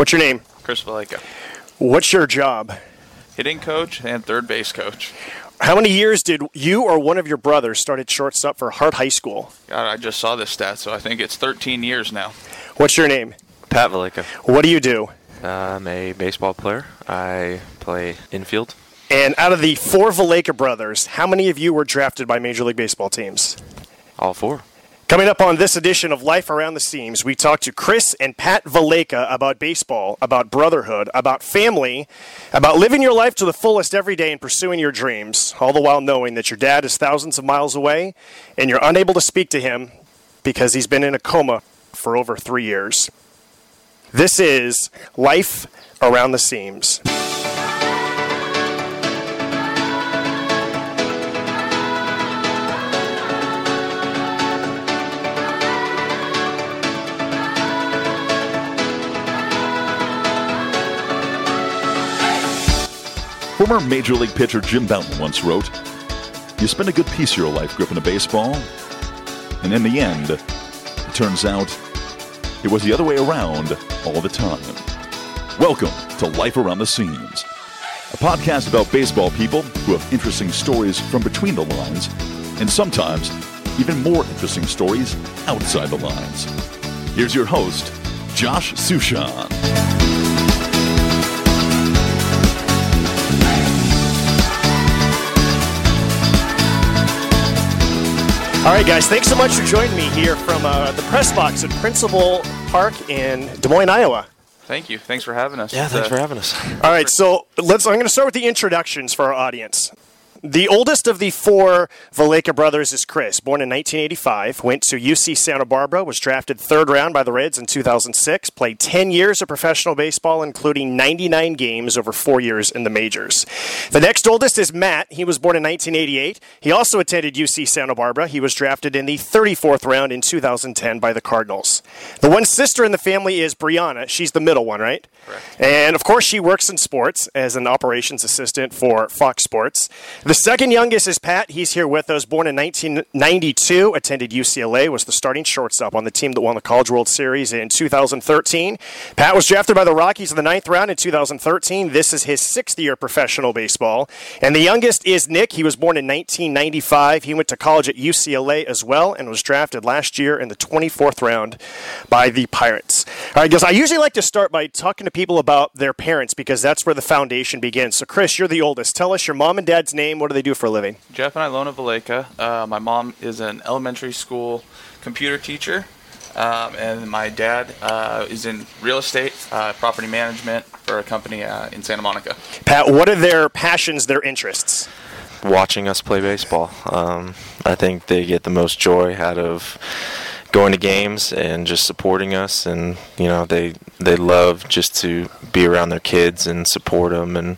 What's your name? Chris Valleca. What's your job? Hitting coach and third base coach. How many years did you or one of your brothers start at shortstop for Hart High School? God, I just saw this stat, so I think it's 13 years now. What's your name? Pat Valleca. What do you do? I'm a baseball player. I play infield. And out of the four Valleca brothers, how many of you were drafted by Major League Baseball teams? All four. Coming up on this edition of Life Around the Seams, we talked to Chris and Pat Valleca about baseball, about brotherhood, about family, about living your life to the fullest every day and pursuing your dreams, all the while knowing that your dad is thousands of miles away and you're unable to speak to him because he's been in a coma for over 3 years. This is Life Around the Seams. Former Major League pitcher Jim Bouton once wrote, "You spend a good piece of your life gripping a baseball, and in the end, it turns out it was the other way around all the time." Welcome to Life Around the Seams, a podcast about baseball people who have interesting stories from between the lines, and sometimes even more interesting stories outside the lines. Here's your host, Josh Sushan. All right, guys, thanks so much for joining me here from the press box at Principal Park in Des Moines, Iowa. Thank you. Thanks for having us. Yeah, thanks for having us. All right, so I'm going to start with the introductions for our audience. The oldest of the four Valleca brothers is Chris, born in 1985, went to UC Santa Barbara, was drafted third round by the Reds in 2006, played 10 years of professional baseball, including 99 games over 4 years in the majors. The next oldest is Matt. He was born in 1988. He also attended UC Santa Barbara. He was drafted in the 34th round in 2010 by the Cardinals. The one sister in the family is Brianna. She's the middle one, right? Correct. And, of course, she works in sports as an operations assistant for Fox Sports. The second youngest is Pat. He's here with us, born in 1992, attended UCLA, was the starting shortstop on the team that won the College World Series in 2013. Pat was drafted by the Rockies in the ninth round in 2013. This is his sixth year of professional baseball. And the youngest is Nick. He was born in 1995. He went to college at UCLA as well and was drafted last year in the 24th round by the Pirates. All right, guys, I usually like to start by talking to people about their parents because that's where the foundation begins. So, Chris, you're the oldest. Tell us your mom and dad's name. What do they do for a living? Jeff and Ilona Valleca. My mom is an elementary school computer teacher, and my dad is in real estate, property management for a company in Santa Monica. Pat, what are their passions, their interests? Watching us play baseball. I think they get the most joy out of going to games and just supporting us, and you know they love just to be around their kids and support them and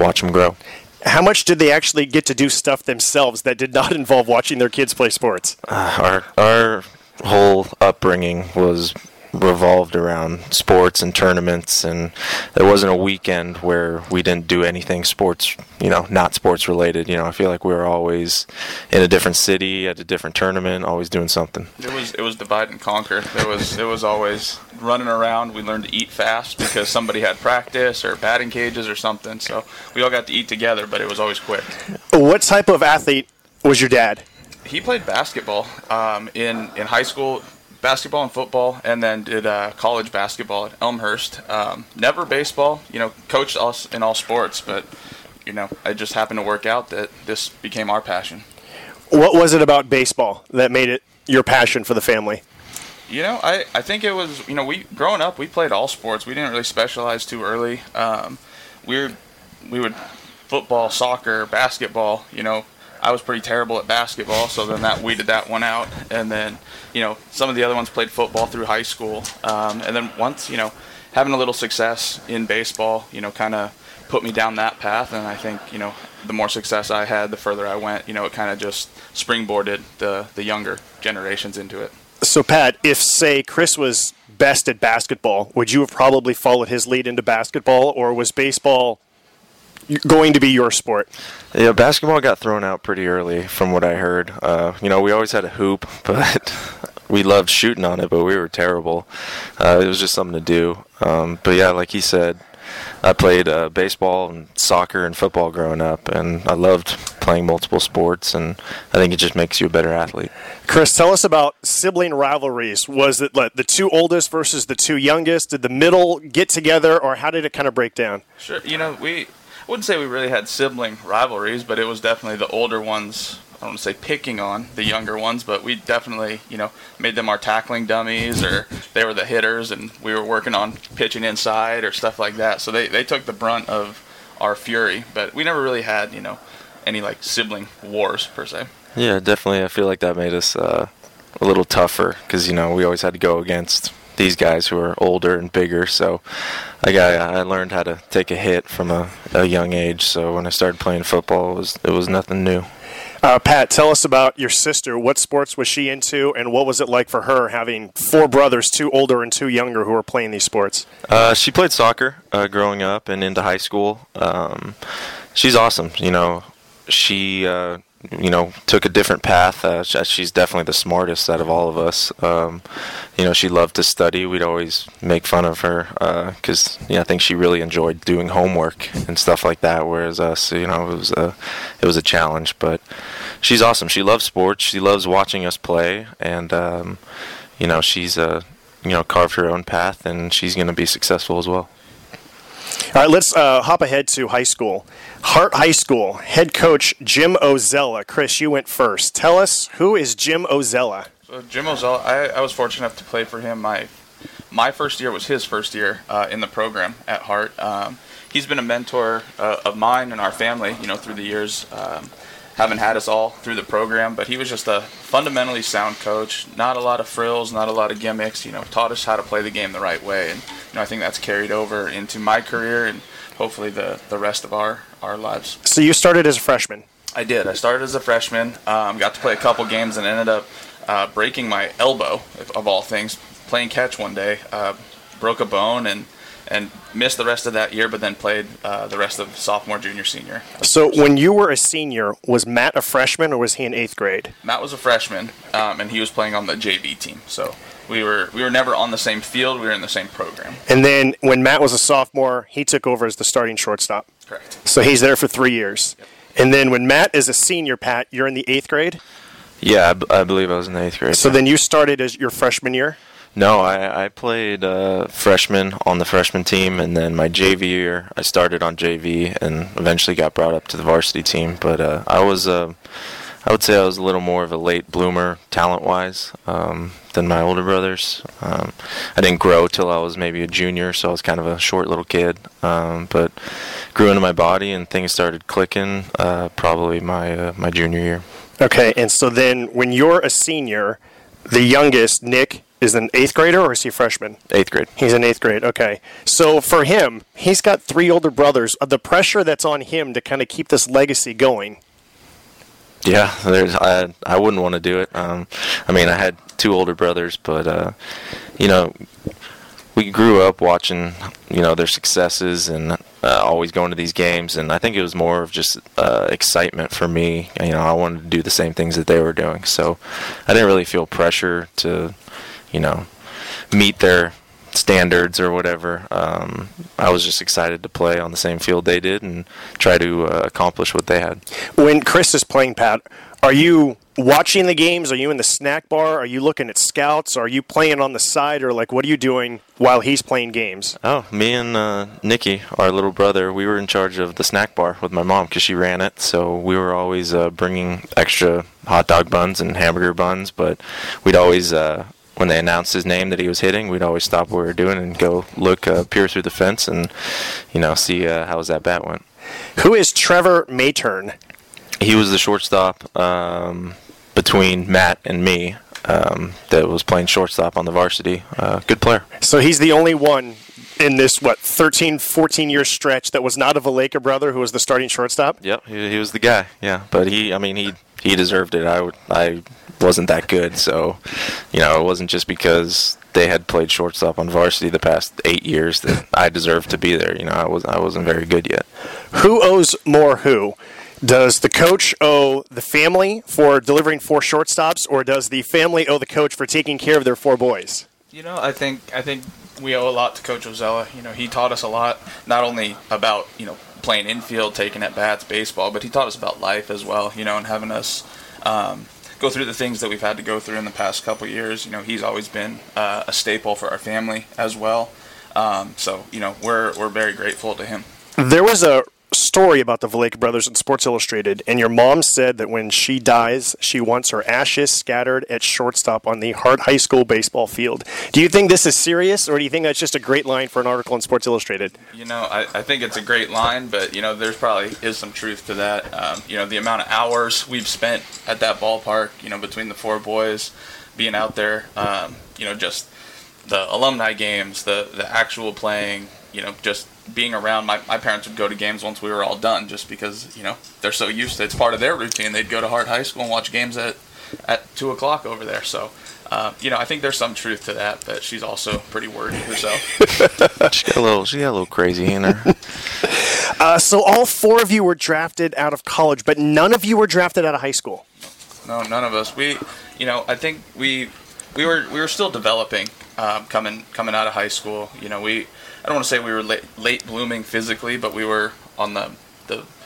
watch them grow. How much did they actually get to do stuff themselves that did not involve watching their kids play sports? Our whole upbringing was revolved around sports and tournaments, and there wasn't a weekend where we didn't do anything sports, not sports related. I feel like we were always in a different city at a different tournament, always doing something. It was divide and conquer. It was always running around. We learned to eat fast because somebody had practice or batting cages or something, so we all got to eat together, but it was always quick. What type of athlete was your dad? He played basketball in high school. Basketball and football, and then did college basketball at Elmhurst. Never baseball, coached us in all sports, but, it just happened to work out that this became our passion. What was it about baseball that made it your passion for the family? I think it was, growing up, we played all sports. We didn't really specialize too early. We would football, soccer, basketball, I was pretty terrible at basketball, so then that weeded that one out. And then, some of the other ones played football through high school. And then once, having a little success in baseball, kind of put me down that path. And I think, the more success I had, the further I went, it kind of just springboarded the younger generations into it. So, Pat, if, say, Chris was best at basketball, would you have probably followed his lead into basketball, or was baseball going to be your sport? Yeah, basketball got thrown out pretty early from what I heard. You know, we always had a hoop, but we loved shooting on it, but we were terrible. It was just something to do. But yeah, like he said, I played baseball and soccer and football growing up, and I loved playing multiple sports, and I think it just makes you a better athlete. Chris, tell us about sibling rivalries. Was it like the two oldest versus the two youngest? Did the middle get together, or how did it kind of break down? Sure. You know, we wouldn't say we really had sibling rivalries, but it was definitely the older ones. I don't want to say picking on the younger ones, but we definitely, you know, made them our tackling dummies, or they were the hitters and we were working on pitching inside or stuff like that. So they took the brunt of our fury, but we never really had, you know, any like sibling wars per se. Yeah, definitely. I feel like that made us a little tougher because, you know, we always had to go against these guys who are older and bigger. So I learned how to take a hit from a young age. So when I started playing football, it was nothing new. Pat, tell us about your sister. What sports was she into, and what was it like for her having four brothers, two older and two younger, who were playing these sports? She played soccer growing up and into high school. She's awesome. You know, she took a different path. She's definitely the smartest out of all of us. You know, she loved to study. We'd always make fun of her because I think she really enjoyed doing homework and stuff like that, whereas us, you know, it was a challenge. But she's awesome. She loves sports. She loves watching us play, and you know, she's carved her own path, and she's going to be successful as well. All right, let's hop ahead to high school. Hart High School, head coach Jim Ozella. Chris, you went first. Tell us, who is Jim Ozella? So Jim Ozella, I was fortunate enough to play for him. My first year was his first year in the program at Hart. He's been a mentor of mine and our family, you know, through the years. Haven't had us all through the program, but he was just a fundamentally sound coach. Not a lot of frills, not a lot of gimmicks, you know, taught us how to play the game the right way. And, you know, I think that's carried over into my career and hopefully the rest of our lives. So you started as a freshman? I did. I started as a freshman, got to play a couple games and ended up breaking my elbow, of all things, playing catch one day. Broke a bone and missed the rest of that year, but then played the rest of sophomore, junior, senior. So when you were a senior, was Matt a freshman or was he in 8th grade? Matt was a freshman, and he was playing on the JV team. So we were never on the same field. We were in the same program. And then when Matt was a sophomore, he took over as the starting shortstop. Correct. So he's there for 3 years. Yep. And then when Matt is a senior, Pat, you're in the 8th grade? Yeah, I believe I was in 8th grade. So then you started as your freshman year? No, I played freshman on the freshman team, and then my JV year, I started on JV and eventually got brought up to the varsity team. But I would say I was a little more of a late bloomer talent-wise than my older brothers. I didn't grow till I was maybe a junior, so I was kind of a short little kid. But grew into my body, and things started clicking probably my junior year. Okay, and so then when you're a senior, the youngest, Nick, is an 8th grader or is he a freshman? 8th grade. He's in 8th grade, okay. So for him, he's got three older brothers. The pressure that's on him to kind of keep this legacy going. Yeah, I wouldn't want to do it. I mean, I had two older brothers, but, you know, we grew up watching, you know, their successes and always going to these games. And I think it was more of just excitement for me. You know, I wanted to do the same things that they were doing. So I didn't really feel pressure to, you know, meet their standards or whatever. I was just excited to play on the same field they did and try to accomplish what they had. When Chris is playing, Pat, are you watching the games? Are you in the snack bar? Are you looking at scouts? Are you playing on the side? Or, like, what are you doing while he's playing games? Oh, me and Nikki, our little brother, we were in charge of the snack bar with my mom because she ran it. So we were always bringing extra hot dog buns and hamburger buns, but we'd always when they announced his name that he was hitting, we'd always stop what we were doing and go look, peer through the fence and, you know, see how his at-bat went. Who is Trevor Mayturn? He was the shortstop between Matt and me that was playing shortstop on the varsity. Good player. So he's the only one in this, 13-14-year stretch that was not a Valleca brother who was the starting shortstop? Yep, he was the guy, yeah. But he deserved it. I wasn't that good, so, you know, it wasn't just because they had played shortstop on varsity the past 8 years, that I deserved to be there. You know, I wasn't very good yet. Who owes more who? Does the coach owe the family for delivering 4 shortstops, or does the family owe the coach for taking care of their 4 boys? You know, I think we owe a lot to Coach Ozella. You know, he taught us a lot, not only about, you know, playing infield, taking at-bats, baseball, but he taught us about life as well, you know, and having us go through the things that we've had to go through in the past couple years. You know, he's always been a staple for our family as well. So, you know, we're very grateful to him. There was a story about the Valleca brothers in Sports Illustrated, and your mom said that when she dies, she wants her ashes scattered at shortstop on the Hart High School baseball field. Do you think this is serious, or do you think that's just a great line for an article in Sports Illustrated? You know, I think it's a great line, but, you know, there's probably is some truth to that. You know, the amount of hours we've spent at that ballpark, you know, between the 4 boys, being out there, you know, just the alumni games, the actual playing, you know, just being around. My parents would go to games once we were all done, just because, you know, they're so used to it. It's part of their routine. They'd go to Hart High School and watch games at 2 o'clock over there. So, you know, I think there's some truth to that, but she's also pretty wordy herself. She got a little crazy in her. So all 4 of you were drafted out of college, but none of you were drafted out of high school. No, none of us. We, you know, I think we were still developing coming out of high school. You know, I don't want to say we were late blooming physically, but we were on the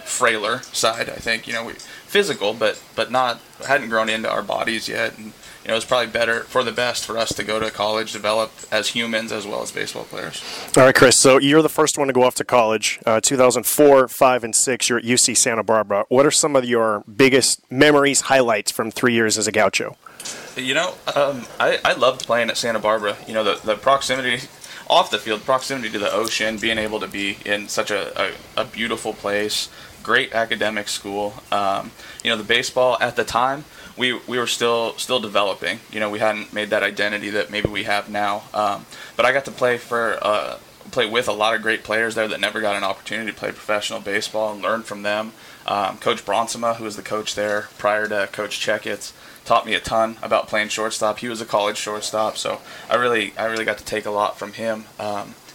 frailer side, I think. You know, physical, but not, hadn't grown into our bodies yet. And, you know, it was probably better for the best for us to go to college, develop as humans as well as baseball players. All right, Chris, so you're the first one to go off to college. 2004, 5, and 6, you're at UC Santa Barbara. What are some of your biggest memories, highlights from 3 years as a Gaucho? You know, I loved playing at Santa Barbara. You know, the proximity off the field, proximity to the ocean, being able to be in such a beautiful place, great academic school. You know, the baseball at the time, we were still developing. You know, we hadn't made that identity that maybe we have now. But I got to play with a lot of great players there that never got an opportunity to play professional baseball and learn from them. Coach Bronsema, who was the coach there prior to Coach Chekets, taught me a ton about playing shortstop. He was a college shortstop, so I really got to take a lot from him.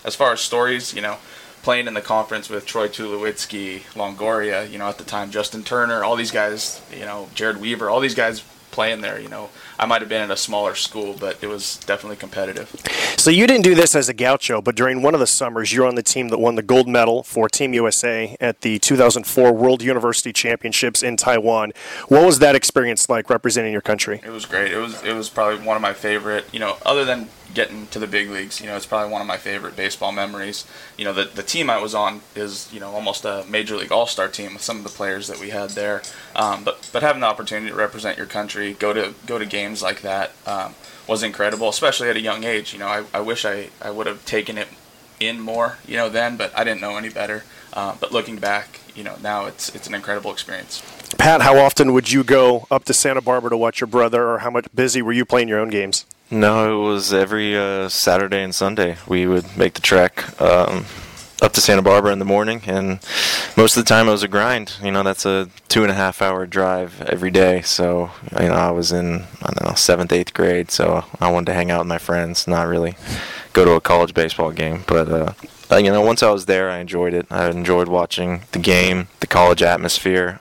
As far as stories, you know, playing in the conference with Troy Tulowitzki, Longoria, you know, at the time, Justin Turner, all these guys, you know, Jared Weaver, all these guys playing there, you know. I might have been at a smaller school, but it was definitely competitive. So you didn't do this as a Gaucho, but during one of the summers, you're on the team that won the gold medal for Team USA at the 2004 World University Championships in Taiwan. What was that experience like representing your country? It was great. It was probably one of my favorite, you know, other than getting to the big leagues, you know, it's probably one of my favorite baseball memories. You know, the team I was on is, you know, almost a Major League All-Star team with some of the players that we had there. But having the opportunity to represent your country, go to games like that was incredible, especially at a young age. You know, I wish I would have taken it in more, you know, then, but I didn't know any better. But looking back, you know, now it's an incredible experience. Pat, how often would you go up to Santa Barbara to watch your brother, or how much busy were you playing your own games? No, it was every Saturday and Sunday. We would make the trek up to Santa Barbara in the morning, and most of the time it was a grind. You know, that's a 2.5-hour drive every day. So, you know, I was in, I don't know, 7th, 8th grade, so I wanted to hang out with my friends, not really go to a college baseball game. But, you know, once I was there, I enjoyed it. I enjoyed watching the game, the college atmosphere.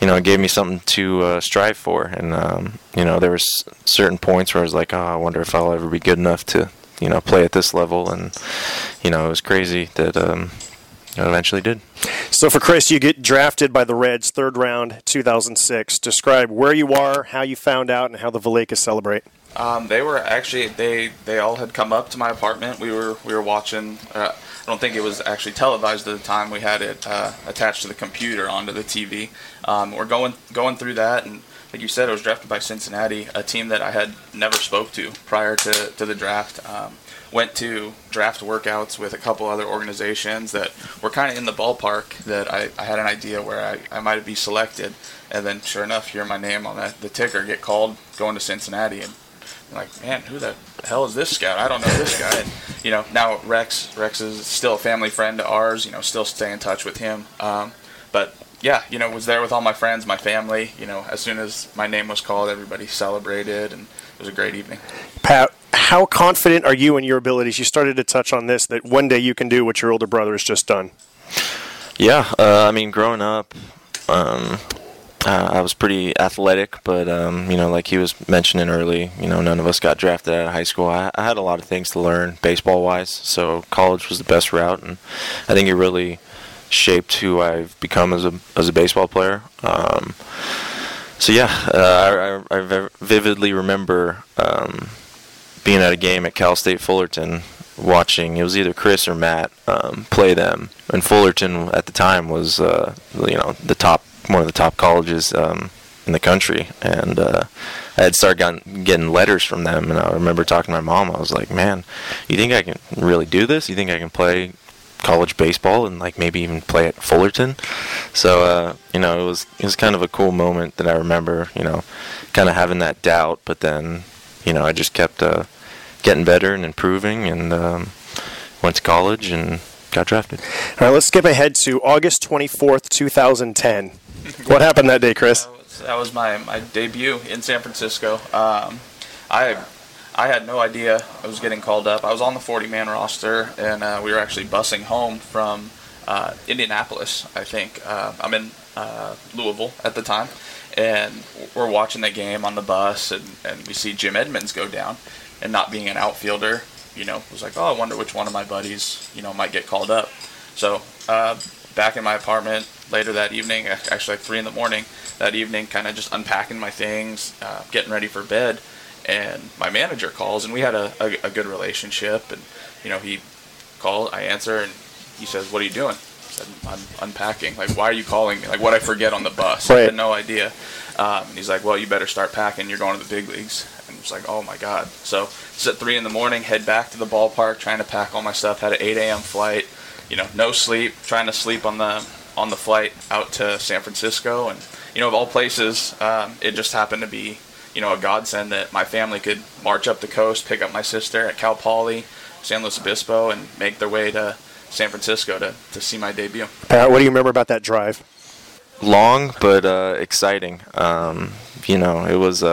You know, it gave me something to strive for. And, you know, there were certain points where I was like, oh, I wonder if I'll ever be good enough to, you know, play at this level. And, you know, it was crazy that I eventually did. So for Chris, you get drafted by the Reds, 3rd round, 2006. Describe where you are, how you found out, and how the Vallecas celebrate. They were actually, they all had come up to my apartment. We were watching, I don't think it was actually televised at the time. We had it attached to the computer onto the TV. We're going through that, and like you said, I was drafted by Cincinnati, a team that I had never spoke to prior to the draft. Went to draft workouts with a couple other organizations that were kind of in the ballpark that I had an idea where I might be selected. And then sure enough, hear my name on the ticker, get called, going to Cincinnati. And I'm like, man, who the hell is this scout? I don't know this guy. And, you know, now Rex is still a family friend to ours, you know, still stay in touch with him. But yeah, you know, was there with all my friends, my family. You know, as soon as my name was called, everybody celebrated, and it was a great evening. Pat, how confident are you in your abilities? You started to touch on this, that one day you can do what your older brother has just done. Yeah, I mean, growing up, I was pretty athletic, but, you know, like he was mentioning early, you know, none of us got drafted out of high school. I had a lot of things to learn baseball-wise, so college was the best route, and I think it really shaped who I've become as a baseball player. So, yeah, I vividly remember being at a game at Cal State Fullerton, watching, it was either Chris or Matt play them, and Fullerton at the time was, you know, the top, one of the top colleges in the country, and I had started getting letters from them, and I remember talking to my mom. I was like, man, you think I can really do this? You think I can play college baseball and like maybe even play at Fullerton? So you know, it was kind of a cool moment that I remember, you know, kind of having that doubt, but then, you know, I just kept getting better and improving, and went to college and got drafted. All right, let's skip ahead to August 24th, 2010. What happened that day, Chris? That was my debut in San Francisco. I had no idea I was getting called up. I was on the 40-man roster, and we were actually busing home from Indianapolis, I think. I'm in Louisville at the time, and we're watching the game on the bus, and we see Jim Edmonds go down. And not being an outfielder, you know, was like, oh, I wonder which one of my buddies, you know, might get called up. So back in my apartment later that evening, actually like 3 in the morning that evening, kind of just unpacking my things, getting ready for bed. And my manager calls, and we had a good relationship. And, you know, he called, I answer, and he says, what are you doing? I said, I'm unpacking. Like, why are you calling me? Like, what'd I forget on the bus? Right. I had no idea. And he's like, well, you better start packing. You're going to the big leagues. And it's like, oh, my God. So it's at 3 in the morning, head back to the ballpark, trying to pack all my stuff. Had an 8 a.m. flight. You know, no sleep, trying to sleep on the flight out to San Francisco. And, you know, of all places, it just happened to be, you know, a godsend that my family could march up the coast, pick up my sister at Cal Poly, San Luis Obispo, and make their way to San Francisco to see my debut. Pat, what do you remember about that drive? Long, but exciting. You know, it was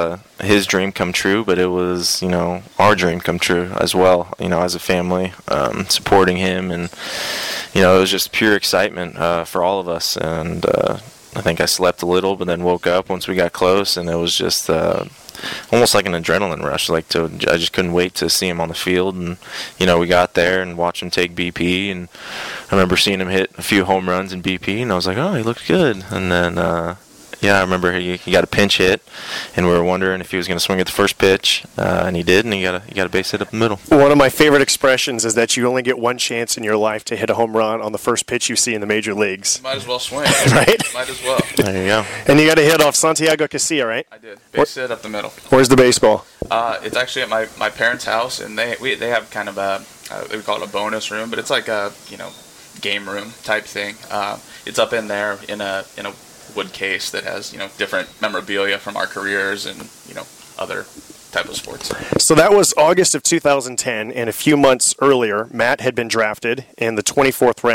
his dream come true, but it was, you know, our dream come true as well, you know, as a family, supporting him. And, you know, it was just pure excitement for all of us. And, I think I slept a little, but then woke up once we got close, and it was just almost like an adrenaline rush. Like, I just couldn't wait to see him on the field, and, you know, we got there and watched him take BP, and I remember seeing him hit a few home runs in BP, and I was like, oh, he looked good. And then, yeah, I remember he got a pinch hit, and we were wondering if he was going to swing at the first pitch, and he did, and he got a base hit up the middle. One of my favorite expressions is that you only get one chance in your life to hit a home run on the first pitch you see in the major leagues. You might as well swing. Right? Might as well. There you go. And you got a hit off Santiago Casilla, right? I did. Base hit up the middle. Where's the baseball? It's actually at my parents' house, and they have kind of a, they would call it a bonus room, but it's like a, you know, game room type thing. It's up in there in a wood case that has, you know, different memorabilia from our careers and, you know, other type of sports. So that was August of 2010, and a few months earlier, Matt had been drafted in the 34th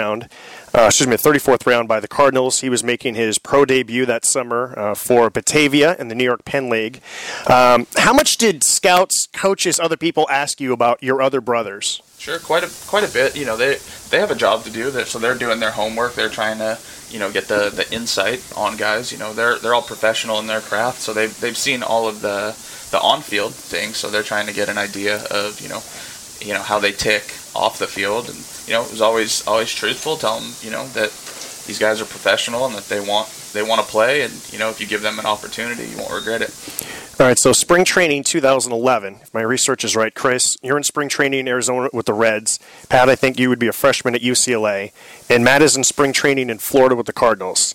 round by the Cardinals. He was making his pro debut that summer for Batavia in the New York Penn League. How much did scouts, coaches, other people ask you about your other brothers? Sure, quite a bit. You know, they have a job to do, so they're doing their homework. They're trying to, you know, get the insight on guys. You know, they're all professional in their craft, so they've seen all of the on-field things, so they're trying to get an idea of, you know how they tick off the field. And, you know, it was always truthful. Tell them, you know, that these guys are professional and that they want to play, and, you know, if you give them an opportunity, you won't regret it. All right, so spring training 2011, if my research is right, Chris, you're in spring training in Arizona with the Reds. Pat, I think you would be a freshman at UCLA. And Matt is in spring training in Florida with the Cardinals.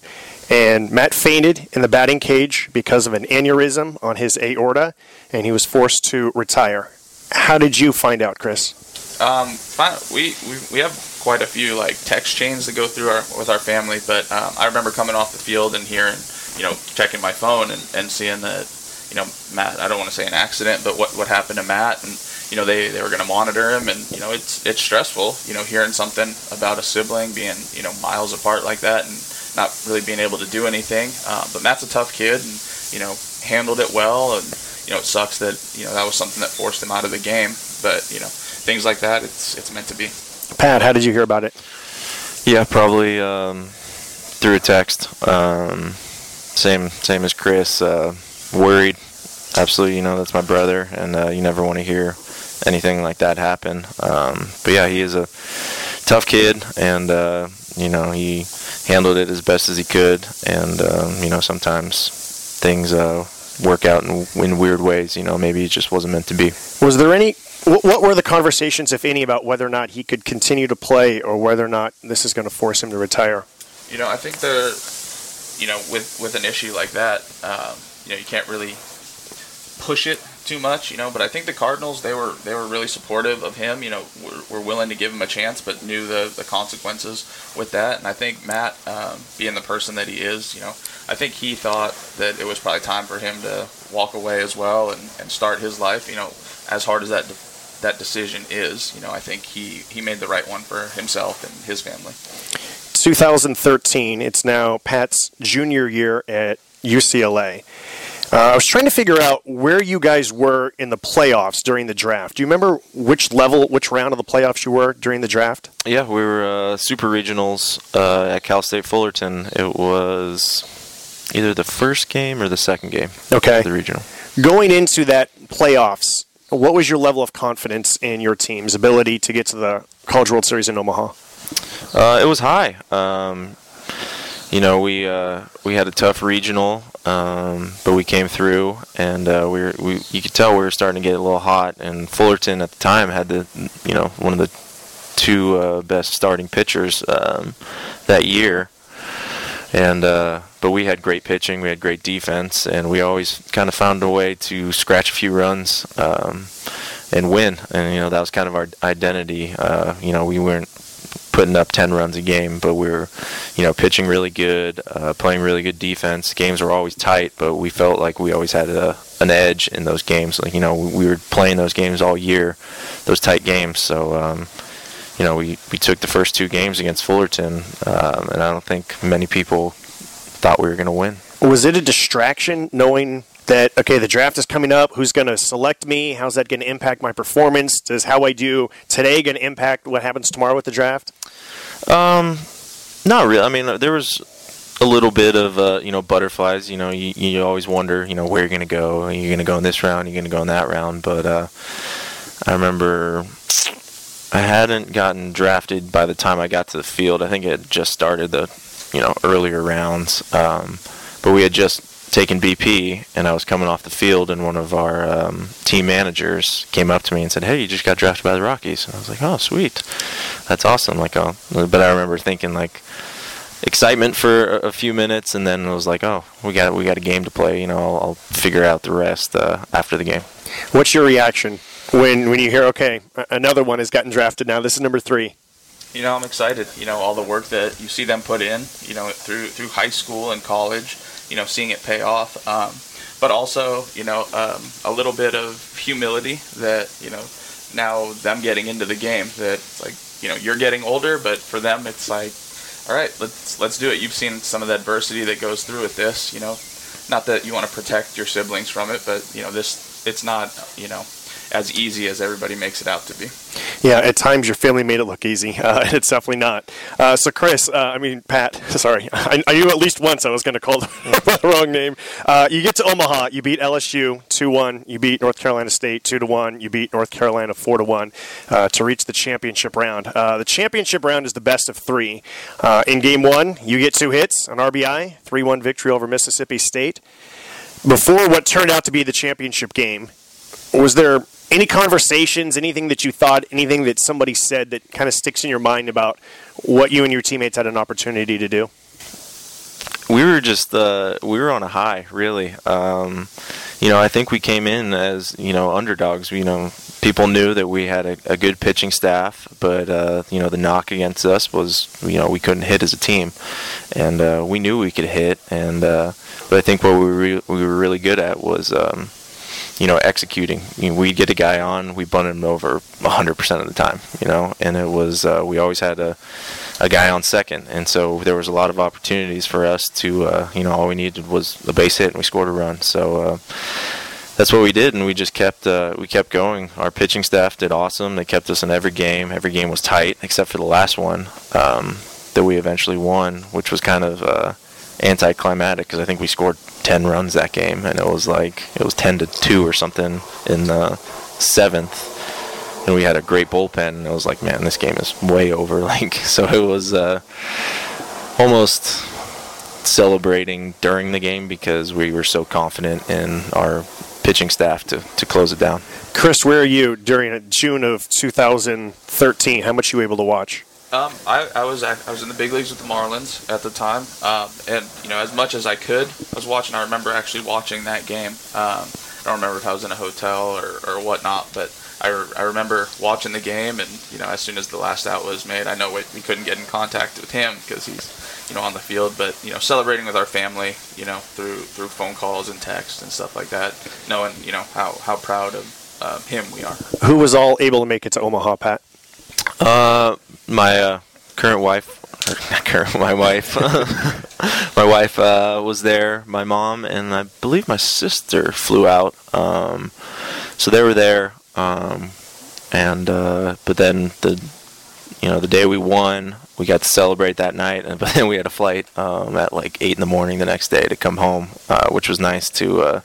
And Matt fainted in the batting cage because of an aneurysm on his aorta, and he was forced to retire. How did you find out, Chris? We have quite a few, like, text chains that go through with our family, but I remember coming off the field and hearing, you know, checking my phone and seeing that, you know, Matt, I don't want to say an accident, but what happened to Matt? And, you know, they were going to monitor him, and, you know, it's stressful, you know, hearing something about a sibling being, you know, miles apart like that and not really being able to do anything. But Matt's a tough kid and, you know, handled it well, and, you know, it sucks that, you know, that was something that forced him out of the game. But, you know, things like that, it's meant to be. Pat, how did you hear about it? Yeah, probably through a text. Same as Chris. Worried. Absolutely, you know, that's my brother, and you never want to hear anything like that happen. But, yeah, he is a tough kid, and, you know, he handled it as best as he could. And, you know, sometimes things work out in weird ways. You know, maybe it just wasn't meant to be. Was there any... What were the conversations, if any, about whether or not he could continue to play or whether or not this is going to force him to retire? You know, I think with an issue like that, you know, you can't really push it too much, you know. But I think the Cardinals, they were really supportive of him. You know, were willing to give him a chance, but knew the consequences with that. And I think Matt, being the person that he is, you know, I think he thought that it was probably time for him to walk away as well and start his life. You know, as hard as that decision is, you know, I think he made the right one for himself and his family. 2013, it's now Pat's junior year at UCLA. I was trying to figure out where you guys were in the playoffs during the draft. Do you remember which round of the playoffs you were during the draft? Yeah, we were super regionals at Cal State Fullerton. It was either the first game or the second game. Okay. The regional. Going into that playoffs, what was your level of confidence in your team's ability to get to the College World Series in Omaha? It was high. You know, we had a tough regional, but we came through, and you could tell we were starting to get a little hot. And Fullerton at the time had one of the two best starting pitchers that year. And but we had great pitching, we had great defense, and we always kind of found a way to scratch a few runs and win. And you know, that was kind of our identity. You know, we weren't putting up 10 runs a game, but we were, you know, pitching really good, playing really good defense. Games were always tight, but we felt like we always had an edge in those games. Like, you know, we were playing those games all year, those tight games. So you know, we took the first two games against Fullerton, and I don't think many people thought we were going to win. Was it a distraction knowing that, okay, the draft is coming up, who's going to select me, how's that going to impact my performance, is how I do today going to impact what happens tomorrow with the draft? Not really. I mean, there was a little bit of, you know, butterflies. You know, you always wonder, you know, where you're going to go. Are you going to go in this round? Are you going to go in that round? But I remember... I hadn't gotten drafted by the time I got to the field. I think it had just started the, you know, earlier rounds. But we had just taken BP, and I was coming off the field, and one of our team managers came up to me and said, "Hey, you just got drafted by the Rockies." And I was like, "Oh, sweet. That's awesome." Like, oh. But I remember thinking, like, excitement for a few minutes, and then it was like, "Oh, we got a game to play. You know, I'll figure out the rest after the game." What's your reaction when you hear, okay, another one has gotten drafted now, this is number 3? You know, I'm excited. You know, all the work that you see them put in, you know, through high school and college, you know, seeing it pay off. But also, you know, a little bit of humility that, you know, now them getting into the game, that it's like, you know, you're getting older, but for them it's like, all right, let's do it. You've seen some of the adversity that goes through with this, you know. Not that you want to protect your siblings from it, but, you know, it's not, you know, as easy as everybody makes it out to be. Yeah, at times your family made it look easy. It's definitely not. So Chris, Pat, sorry. I knew at least once I was going to call the wrong name. You get to Omaha. You beat LSU 2-1. You beat North Carolina State 2-1. You beat North Carolina 4-1 to reach the championship round. The championship round is the best of three. In game one, you get 2 hits, an RBI, 3-1 victory over Mississippi State. Before what turned out to be the championship game, was there any conversations, anything that you thought, anything that somebody said that kind of sticks in your mind about what you and your teammates had an opportunity to do? We were just we were on a high, really. You know, I think we came in as, you know, underdogs. You know, people knew that we had a good pitching staff, but you know, the knock against us was, you know, we couldn't hit as a team, and we knew we could hit. And but I think what we were really good at was, you know, executing. You know, we'd get a guy on, we bunted him over 100% of the time, you know, and it was, we always had a guy on second, and so there was a lot of opportunities for us to, you know, all we needed was a base hit, and we scored a run. So that's what we did, and we just kept going. Our pitching staff did awesome. They kept us in every game. Every game was tight, except for the last one that we eventually won, which was kind of anticlimactic because I think we scored 10 runs that game, and it was 10-2 or something in the seventh. And we had a great bullpen, and I was like, man, this game is way over. So it was almost celebrating during the game because we were so confident in our pitching staff to close it down. Chris, where are you during June of 2013? How much were you able to watch? I was in the big leagues with the Marlins at the time, and as much as I could, I was watching. I remember actually watching that game. I don't remember if I was in a hotel or whatnot, but I remember watching the game, and as soon as the last out was made, I know we couldn't get in contact with him because he's on the field, but celebrating with our family, through phone calls and texts and stuff like that, knowing how proud of him we are. Who was all able to make it to Omaha, Pat? My current wife, my wife was there. My mom and I believe my sister flew out. So they were there. But then the day we won, we got to celebrate that night. But then we had a flight at 8 a.m. the next day to come home, which was nice to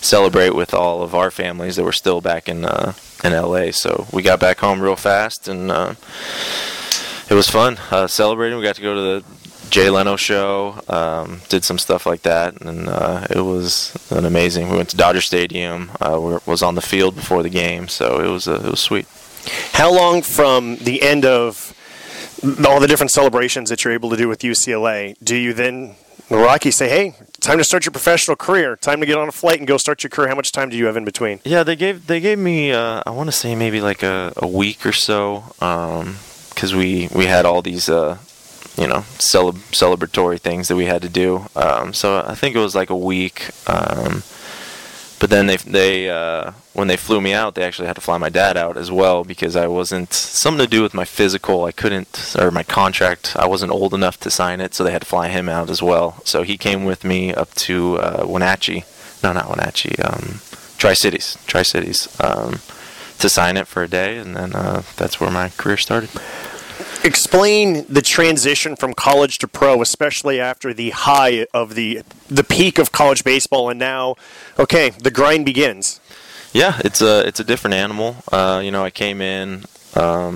celebrate with all of our families that were still back in LA. So we got back home real fast, and it was fun celebrating. We got to go to the Jay Leno show, did some stuff like that, and it was amazing. We went to Dodger Stadium. Was on the field before the game, so it was sweet. How long from the end of all the different celebrations that you're able to do with UCLA do you then, the Rockies, say, hey, time to start your professional career. Time to get on a flight and go start your career. How much time do you have in between? Yeah, they gave me I want to say maybe a week or so, because we had all these celebratory things that we had to do. So I think it was a week. But then they when they flew me out, they actually had to fly my dad out as well because I wasn't, something to do with my physical, my contract, I wasn't old enough to sign it, so they had to fly him out as well. So he came with me up to Tri-Cities, to sign it for a day, and then that's where my career started. Explain the transition from college to pro, especially after the high of the peak of college baseball, and now, okay, the grind begins. Yeah, it's a different animal. I came in a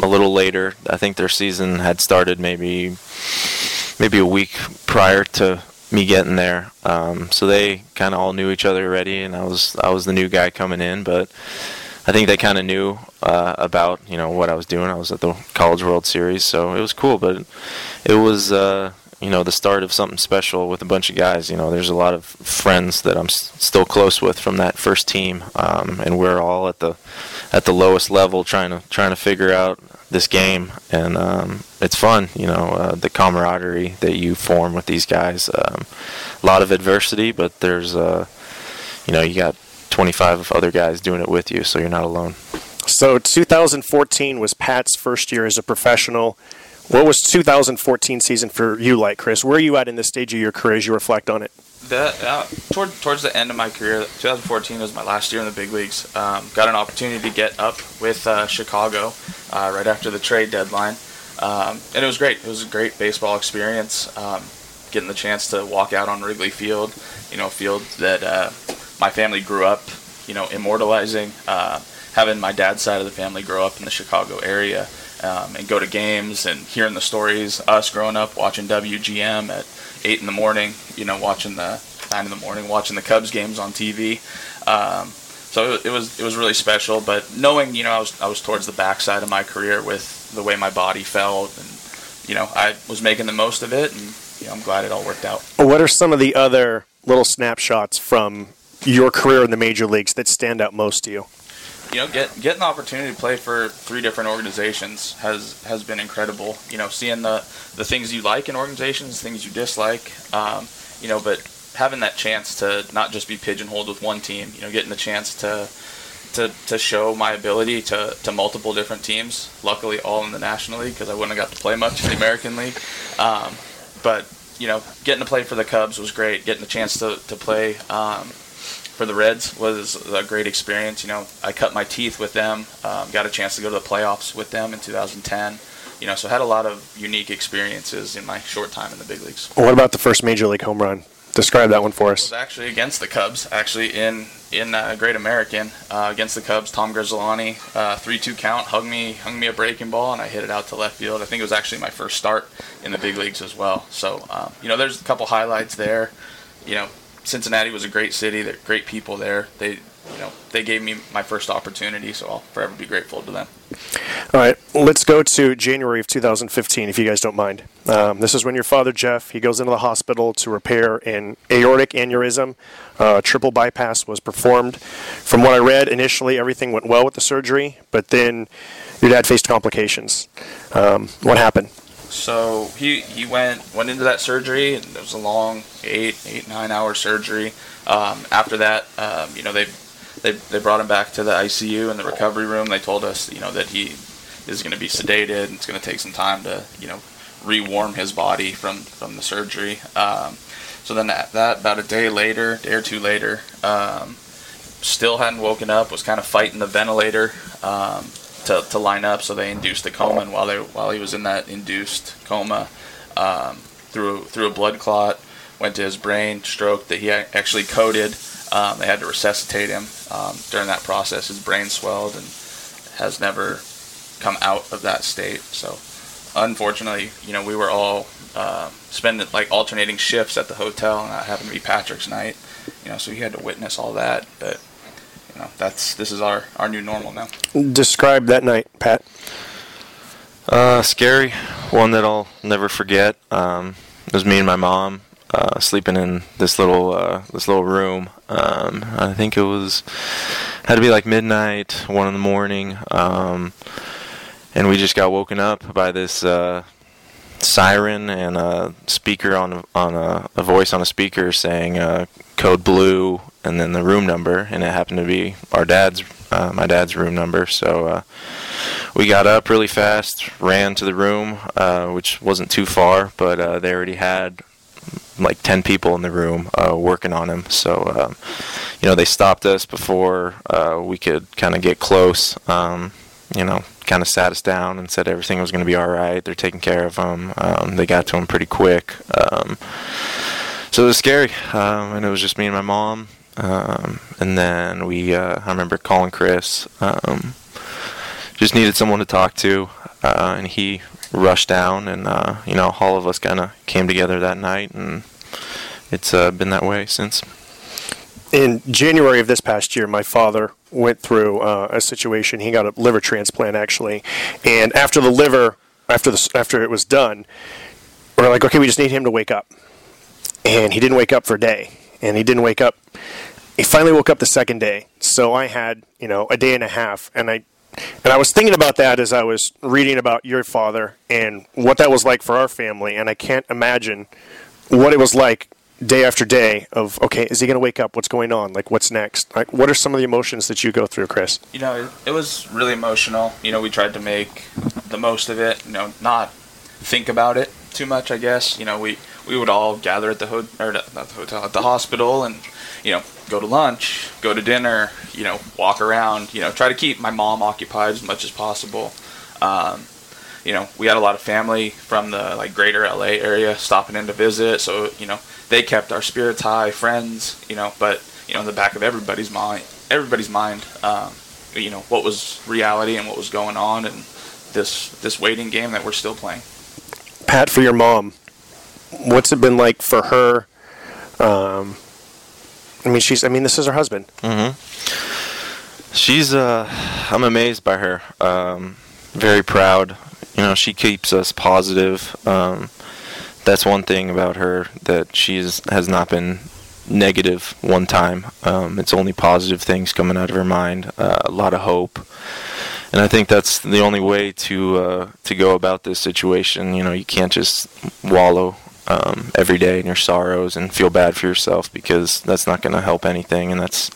little later. I think their season had started maybe a week prior to me getting there. So they kind of all knew each other already, and I was the new guy coming in, but I think they kind of knew about what I was doing. I was at the College World Series, so it was cool. But it was the start of something special with a bunch of guys. There's a lot of friends that I'm still close with from that first team, and we're all at the lowest level trying to figure out this game. And it's fun, the camaraderie that you form with these guys. A lot of adversity, but there's you got 25 other guys doing it with you, so you're not alone. So 2014 was Pat's first year as a professional. What was 2014 season for you like, Chris? Where are you at in this stage of your career as you reflect on it? Towards the end of my career, 2014 was my last year in the big leagues. Got an opportunity to get up with Chicago right after the trade deadline, and it was great. It was a great baseball experience, getting the chance to walk out on Wrigley Field, a field that my family grew up, immortalizing, having my dad's side of the family grow up in the Chicago area, and go to games and hearing the stories, us growing up, watching WGM at 8 a.m, watching 9 a.m, watching the Cubs games on TV. So it was really special, but knowing, I was towards the backside of my career with the way my body felt, and, I was making the most of it, and, I'm glad it all worked out. What are some of the other little snapshots from your career in the major leagues that stand out most to you? Getting the opportunity to play for 3 different organizations has been incredible. Seeing the things you like in organizations, things you dislike, but having that chance to not just be pigeonholed with one team, getting the chance to show my ability to multiple different teams, luckily all in the National League because I wouldn't have got to play much in the American League. But, getting to play for the Cubs was great. Getting the chance to play for the Reds was a great experience. You know, I cut my teeth with them, got a chance to go to the playoffs with them in 2010. You know, so had a lot of unique experiences in my short time in the big leagues. Well, what about the first major league home run? Describe that one for us. It was actually against the Cubs, actually in Great American, against the Cubs. Tom Grizzolani, 3-2 count, hung me a breaking ball, and I hit it out to left field. I think it was actually my first start in the big leagues as well. So, you know, there's a couple highlights there. You know, Cincinnati was a great city. There are great people there. They gave me my first opportunity, so I'll forever be grateful to them. All right, let's go to January of 2015, if you guys don't mind. This is when your father, Jeff, he goes into the hospital to repair an aortic aneurysm. Triple bypass was performed. From what I read, initially everything went well with the surgery, but then your dad faced complications. What happened? So he went into that surgery, and it was a long 9 hour surgery. After that, you know, they brought him back to the ICU in the recovery room. They told us, you know, that he is going to be sedated and it's going to take some time to, you know, rewarm his body from the surgery. So then that about a day or two later, still hadn't woken up, was kind of fighting the ventilator to line up. So they induced a coma, and while he was in that induced coma, through a blood clot, went to his brain, stroke that he actually coded. They had to resuscitate him. During that process, his brain swelled and has never come out of that state. So, unfortunately, you know, we were all spending like alternating shifts at the hotel, and that happened to be Patrick's night. You know, so he had to witness all that. But you know, this is our new normal now. Describe that night, Pat. Scary, one that I'll never forget. It was me and my mom. Sleeping in this little room. I think it was had to be like midnight, 1 a.m. And we just got woken up by this siren and a speaker on a voice on a speaker saying code blue and then the room number, and it happened to be my dad's room number. So we got up really fast, ran to the room, which wasn't too far, but they already had like 10 people in the room working on him. So, you know, they stopped us before we could kind of get close, you know, kind of sat us down and said everything was going to be all right. They're taking care of him. They got to him pretty quick. So it was scary. And it was just me and my mom. And then I remember calling Chris. Just needed someone to talk to. And he rushed down, and you know, all of us kind of came together that night, and it's been that way since. In January of this past year, my father went through a situation. He got a liver transplant, actually, and after it was done, we're like, okay, we just need him to wake up, and he didn't wake up for a day, and he didn't wake up. He finally woke up the second day, so I had, you know, a day and a half, and I was thinking about that as I was reading about your father and what that was like for our family, and I can't imagine what it was like day after day of, okay, is he going to wake up? What's going on? Like, what's next? Like, what are some of the emotions that you go through, Chris? You know, it was really emotional. You know, we tried to make the most of it, you know, not think about it too much, I guess. You know, we would all gather at at the hospital and, you know, go to lunch, go to dinner, you know, walk around, you know, try to keep my mom occupied as much as possible. You know, we had a lot of family from the like greater LA area stopping in to visit. So, you know, they kept our spirits high, friends, you know, but, you know, in the back of everybody's mind, you know, what was reality and what was going on, and this waiting game that we're still playing. Pat, for your mom, what's it been like for her? I mean, this is her husband. Mm-hmm. She's, I'm amazed by her. Very proud. You know, she keeps us positive. That's one thing about her, that she has not been negative one time. It's only positive things coming out of her mind. A lot of hope. And I think that's the only way to go about this situation. You know, you can't just wallow every day in your sorrows and feel bad for yourself, because that's not going to help anything, and that's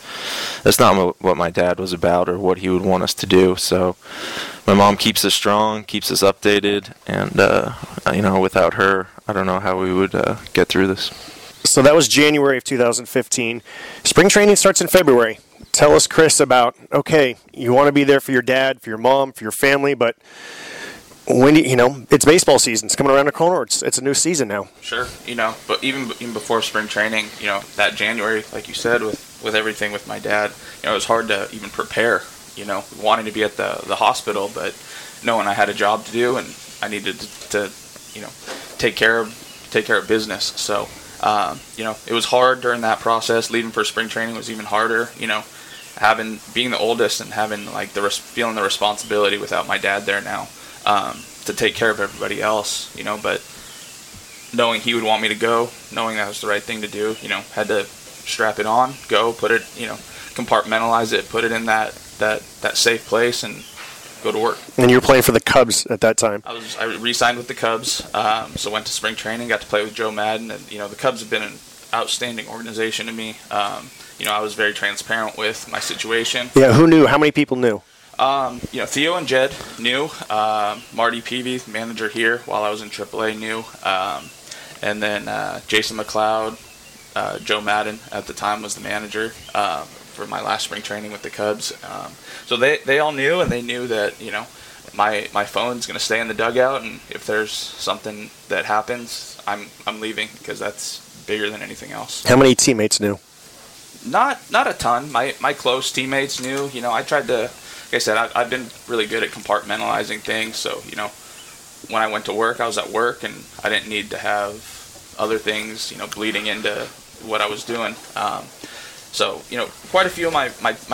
not what my dad was about or what he would want us to do. So my mom keeps us strong, keeps us updated, and you know, without her, I don't know how we would get through this. So that was January of 2015. Spring training starts in February. Tell us, Chris, about, okay, you want to be there for your dad, for your mom, for your family, but when do you, it's baseball season. It's coming around the corner. It's a new season now. Sure, but even before spring training, that January, like you said, with everything with my dad, it was hard to even prepare, wanting to be at the hospital, but knowing I had a job to do and I needed to take care of business. So, it was hard during that process. Leaving for spring training was even harder, being the oldest and having feeling the responsibility without my dad there now, to take care of everybody else, but knowing he would want me to go, knowing that was the right thing to do, had to strap it on, go, put it, compartmentalize it, put it in that safe place and go to work. And you were playing for the Cubs at that time. I re-signed with the Cubs, so went to spring training, got to play with Joe Madden, and the Cubs have been an outstanding organization to me. I was very transparent with my situation. Yeah, who knew? How many people knew? Theo and Jed knew. Marty Peavy, manager here while I was in AAA, knew. And then Jason McLeod, Joe Madden at the time was the manager for my last spring training with the Cubs. So they all knew, and they knew that, my phone's going to stay in the dugout, and if there's something that happens, I'm leaving because that's bigger than anything else. How many teammates knew? Not a ton. My close teammates knew. I tried to, like I said, I've been really good at compartmentalizing things, so, when I went to work, I was at work, and I didn't need to have other things, bleeding into what I was doing. So, quite a few of my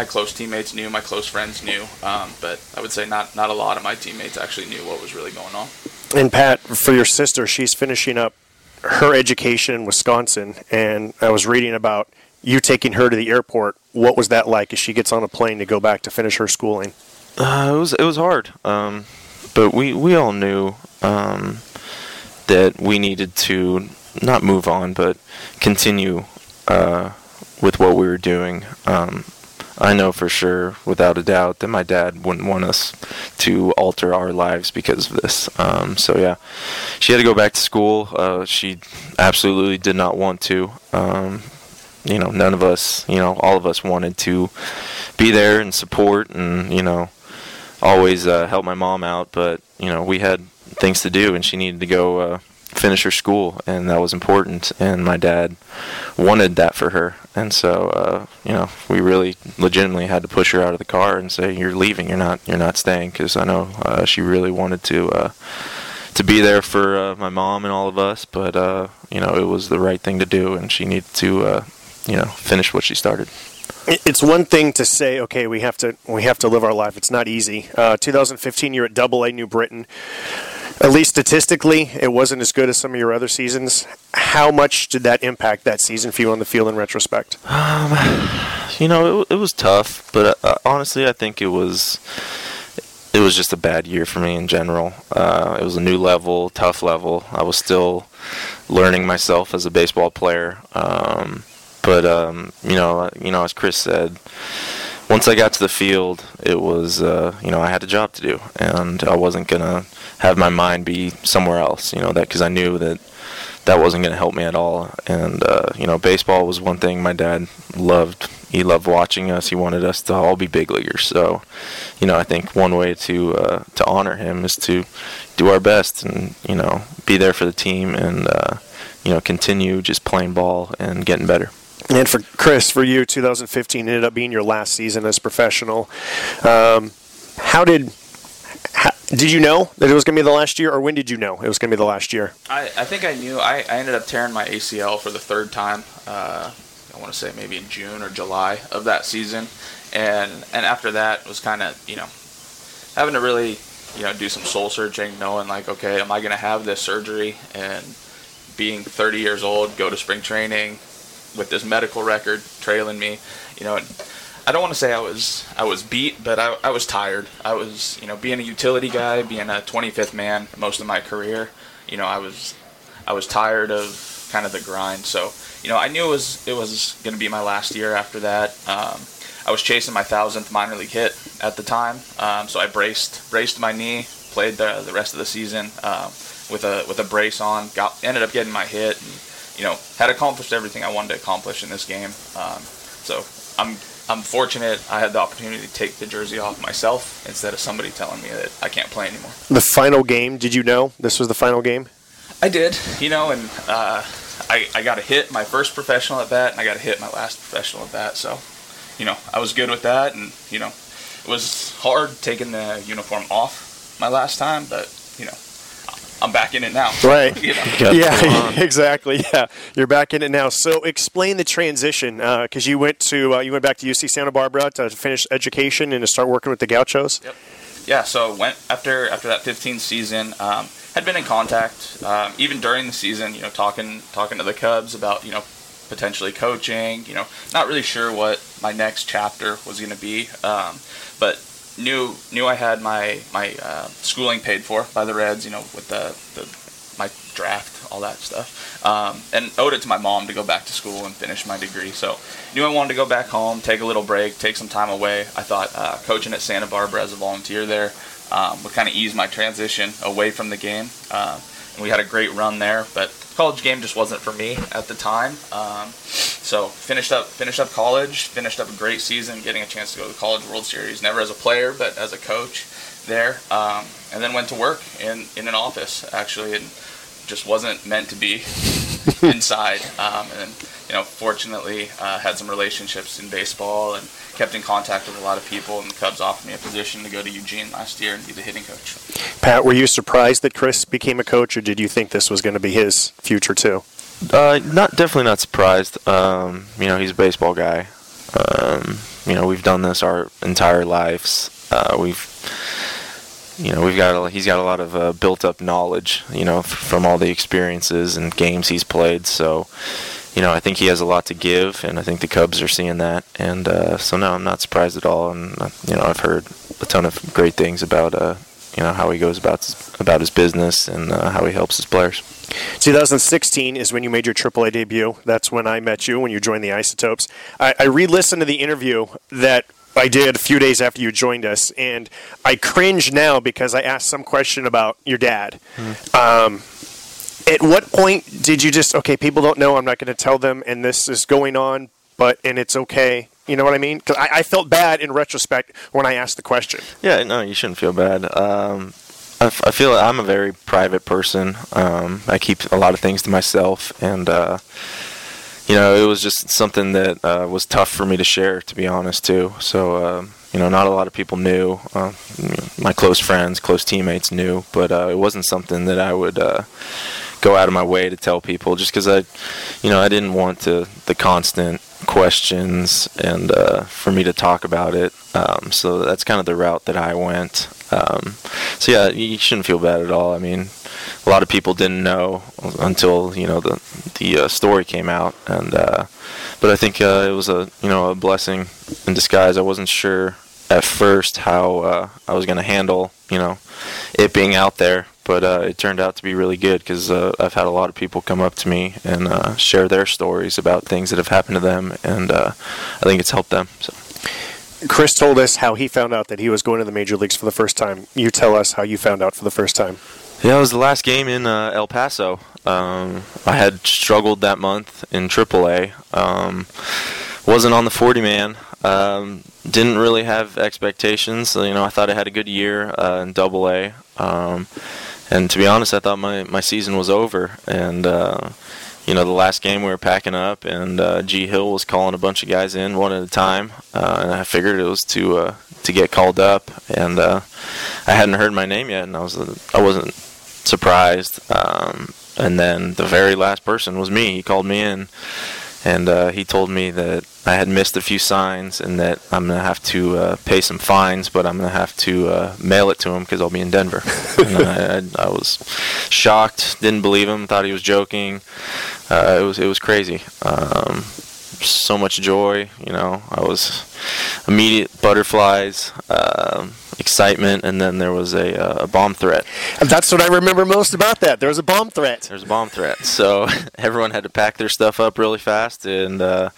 close teammates knew, my close friends knew, but I would say not a lot of my teammates actually knew what was really going on. And Pat, for your sister, she's finishing up her education in Wisconsin, and I was reading about you taking her to the airport. What was that like as she gets on a plane to go back to finish her schooling? It was hard, but we all knew that we needed to not move on, but continue with what we were doing. I know for sure, without a doubt, that my dad wouldn't want us to alter our lives because of this. So yeah, she had to go back to school. She absolutely did not want to. None of us, all of us wanted to be there and support and, always help my mom out. But, we had things to do, and she needed to go finish her school, and that was important. And my dad wanted that for her. And so, we really legitimately had to push her out of the car and say, you're leaving, you're not staying, because I know she really wanted to be there for my mom and all of us. But, it was the right thing to do, and she needed to finish what she started. It's one thing to say, okay, we have to live our life. It's not easy. 2015, you're at AA New Britain. At least statistically, it wasn't as good as some of your other seasons. How much did that impact that season for you on the field in retrospect? It was tough, but honestly, I think it was just a bad year for me in general. It was a new level, tough level. I was still learning myself as a baseball player. But, as Chris said, once I got to the field, it was, I had a job to do, and I wasn't going to have my mind be somewhere else, because I knew that wasn't going to help me at all. And, baseball was one thing my dad loved. He loved watching us. He wanted us to all be big leaguers. So, I think one way to honor him is to do our best and, be there for the team and, continue just playing ball and getting better. And for Chris, for you, 2015 ended up being your last season as professional. Did you know that it was going to be the last year, or when did you know it was going to be the last year? I think I knew. I ended up tearing my ACL for the third time. I want to say maybe in June or July of that season, and after that it was kind of having to really do some soul searching, knowing okay, am I going to have this surgery? And being 30 years old, go to spring training with this medical record trailing me, I don't want to say I was beat, but I was tired. I was, being a utility guy, being a 25th man most of my career, I was tired of kind of the grind. So, I knew it was going to be my last year after that. I was chasing my 1,000th minor league hit at the time, so I braced my knee, played the rest of the season with a brace on, ended up getting my hit, and, you know, had accomplished everything I wanted to accomplish in this game. So I'm fortunate I had the opportunity to take the jersey off myself instead of somebody telling me that I can't play anymore. The final game, did you know this was the final game? I did, you know, and I got a hit my first professional at bat, and I got a hit my last professional at bat. So, you know, I was good with that, and, you know, it was hard taking the uniform off my last time, but, you know, I'm back in it now. Right. You know. Yeah, exactly. Yeah, you're back in it now. So explain the transition, because you went back to UC Santa Barbara to finish education and to start working with the Gauchos. Yep. Yeah. So went after that 15th season. Had been in contact even during the season. You know, talking to the Cubs about, you know, potentially coaching. You know, not really sure what my next chapter was going to be, but. Knew I had my schooling paid for by the Reds, you know, with my draft, all that stuff, and owed it to my mom to go back to school and finish my degree. So knew I wanted to go back home, take a little break, take some time away. I thought coaching at Santa Barbara as a volunteer there would kind of ease my transition away from the game. And we had a great run there, but the college game just wasn't for me at the time. So finished up college, finished up a great season, getting a chance to go to the College World Series, never as a player, but as a coach there. And then went to work in an office, actually, and just wasn't meant to be inside. And, you know, fortunately had some relationships in baseball and kept in contact with a lot of people, and the Cubs offered me a position to go to Eugene last year and be the hitting coach. Pat, were you surprised that Chris became a coach, or did you think this was going to be his future too? Definitely not surprised. You know, he's a baseball guy. You know, we've done this our entire lives. He's got a lot of built-up knowledge, you know, from all the experiences and games he's played. So, you know, I think he has a lot to give, and I think the Cubs are seeing that. And so, no, I'm not surprised at all. And you know, I've heard a ton of great things about you know, how he goes about his business and how he helps his players. 2016 is when you made your AAA debut. That's when I met you, when you joined the Isotopes. I re-listened to the interview that I did a few days after you joined us, and I cringe now because I asked some question about your dad. At what point did you just, okay, people don't know, I'm not going to tell them, and this is going on, but and it's okay? You know what I mean? Because I felt bad in retrospect when I asked the question. Yeah, no, you shouldn't feel bad. I feel I'm a very private person. I keep a lot of things to myself, and you know, it was just something that was tough for me to share, to be honest, too. So you know, not a lot of people knew. My close friends, close teammates knew, but it wasn't something that I would go out of my way to tell people, just because I didn't want the constant questions and for me to talk about it. So that's kind of the route that I went. So yeah, you shouldn't feel bad at all. I mean, a lot of people didn't know until, you know, the story came out, and but I think it was a blessing in disguise. I wasn't sure at first how I was going to handle, you know, it being out there, but it turned out to be really good, because I've had a lot of people come up to me and share their stories about things that have happened to them, and I think it's helped them. So. Chris told us how he found out that he was going to the major leagues for the first time. You tell us how you found out for the first time. Yeah, it was the last game in El Paso. I had struggled that month in AAA. Wasn't on the 40-man. Didn't really have expectations. You know, I thought I had a good year in AA, and to be honest, I thought my season was over. And you know, the last game we were packing up, and G Hill was calling a bunch of guys in one at a time, and I figured it was to get called up. And I hadn't heard my name yet, and I wasn't surprised. And then the very last person was me. He called me in. And he told me that I had missed a few signs and that I'm going to have to pay some fines, but I'm going to have to mail it to him because I'll be in Denver. And I was shocked, didn't believe him, thought he was joking. It was crazy. So much joy, you know. I was immediate butterflies, excitement, and then there was a bomb threat. And that's what I remember most about that. There was a bomb threat. So everyone had to pack their stuff up really fast, and I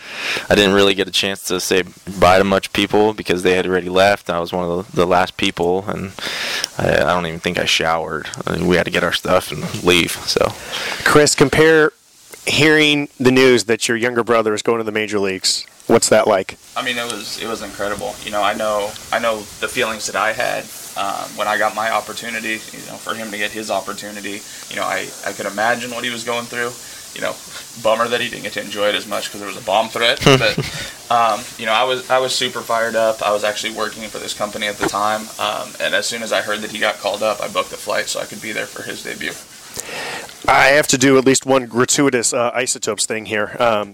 didn't really get a chance to say bye to much people because they had already left. I was one of the last people, and I don't even think I showered. I mean, we had to get our stuff and leave. So, Chris, compare hearing the news that your younger brother is going to the major leagues, what's that like? I mean, it was incredible. You know, I know the feelings that I had when I got my opportunity. You know, for him to get his opportunity, you know, I could imagine what he was going through. You know, bummer that he didn't get to enjoy it as much because there was a bomb threat. But you know, I was super fired up. I was actually working for this company at the time, and as soon as I heard that he got called up, I booked a flight so I could be there for his debut. I have to do at least one gratuitous Isotopes thing here.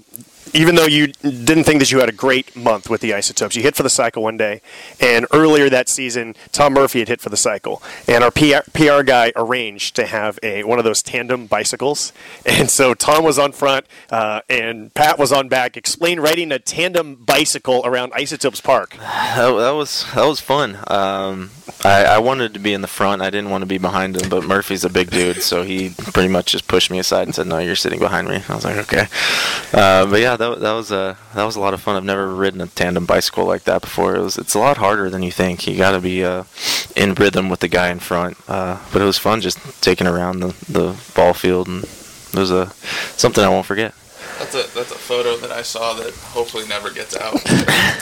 Even though you didn't think that you had a great month with the Isotopes, you hit for the cycle one day, and earlier that season, Tom Murphy had hit for the cycle, and our PR guy arranged to have one of those tandem bicycles, and so Tom was on front, and Pat was on back. Explain riding a tandem bicycle around Isotopes Park. That was fun. I wanted to be in the front. I didn't want to be behind him, but Murphy's a big dude, so he pretty much just pushed me aside and said, "No, you're sitting behind me." I was like, "Okay," but yeah. That was a lot of fun. I've never ridden a tandem bicycle like that before. It's a lot harder than you think. You got to be in rhythm with the guy in front. But it was fun just taking around the ball field, and it was something I won't forget. That's a photo that I saw that hopefully never gets out.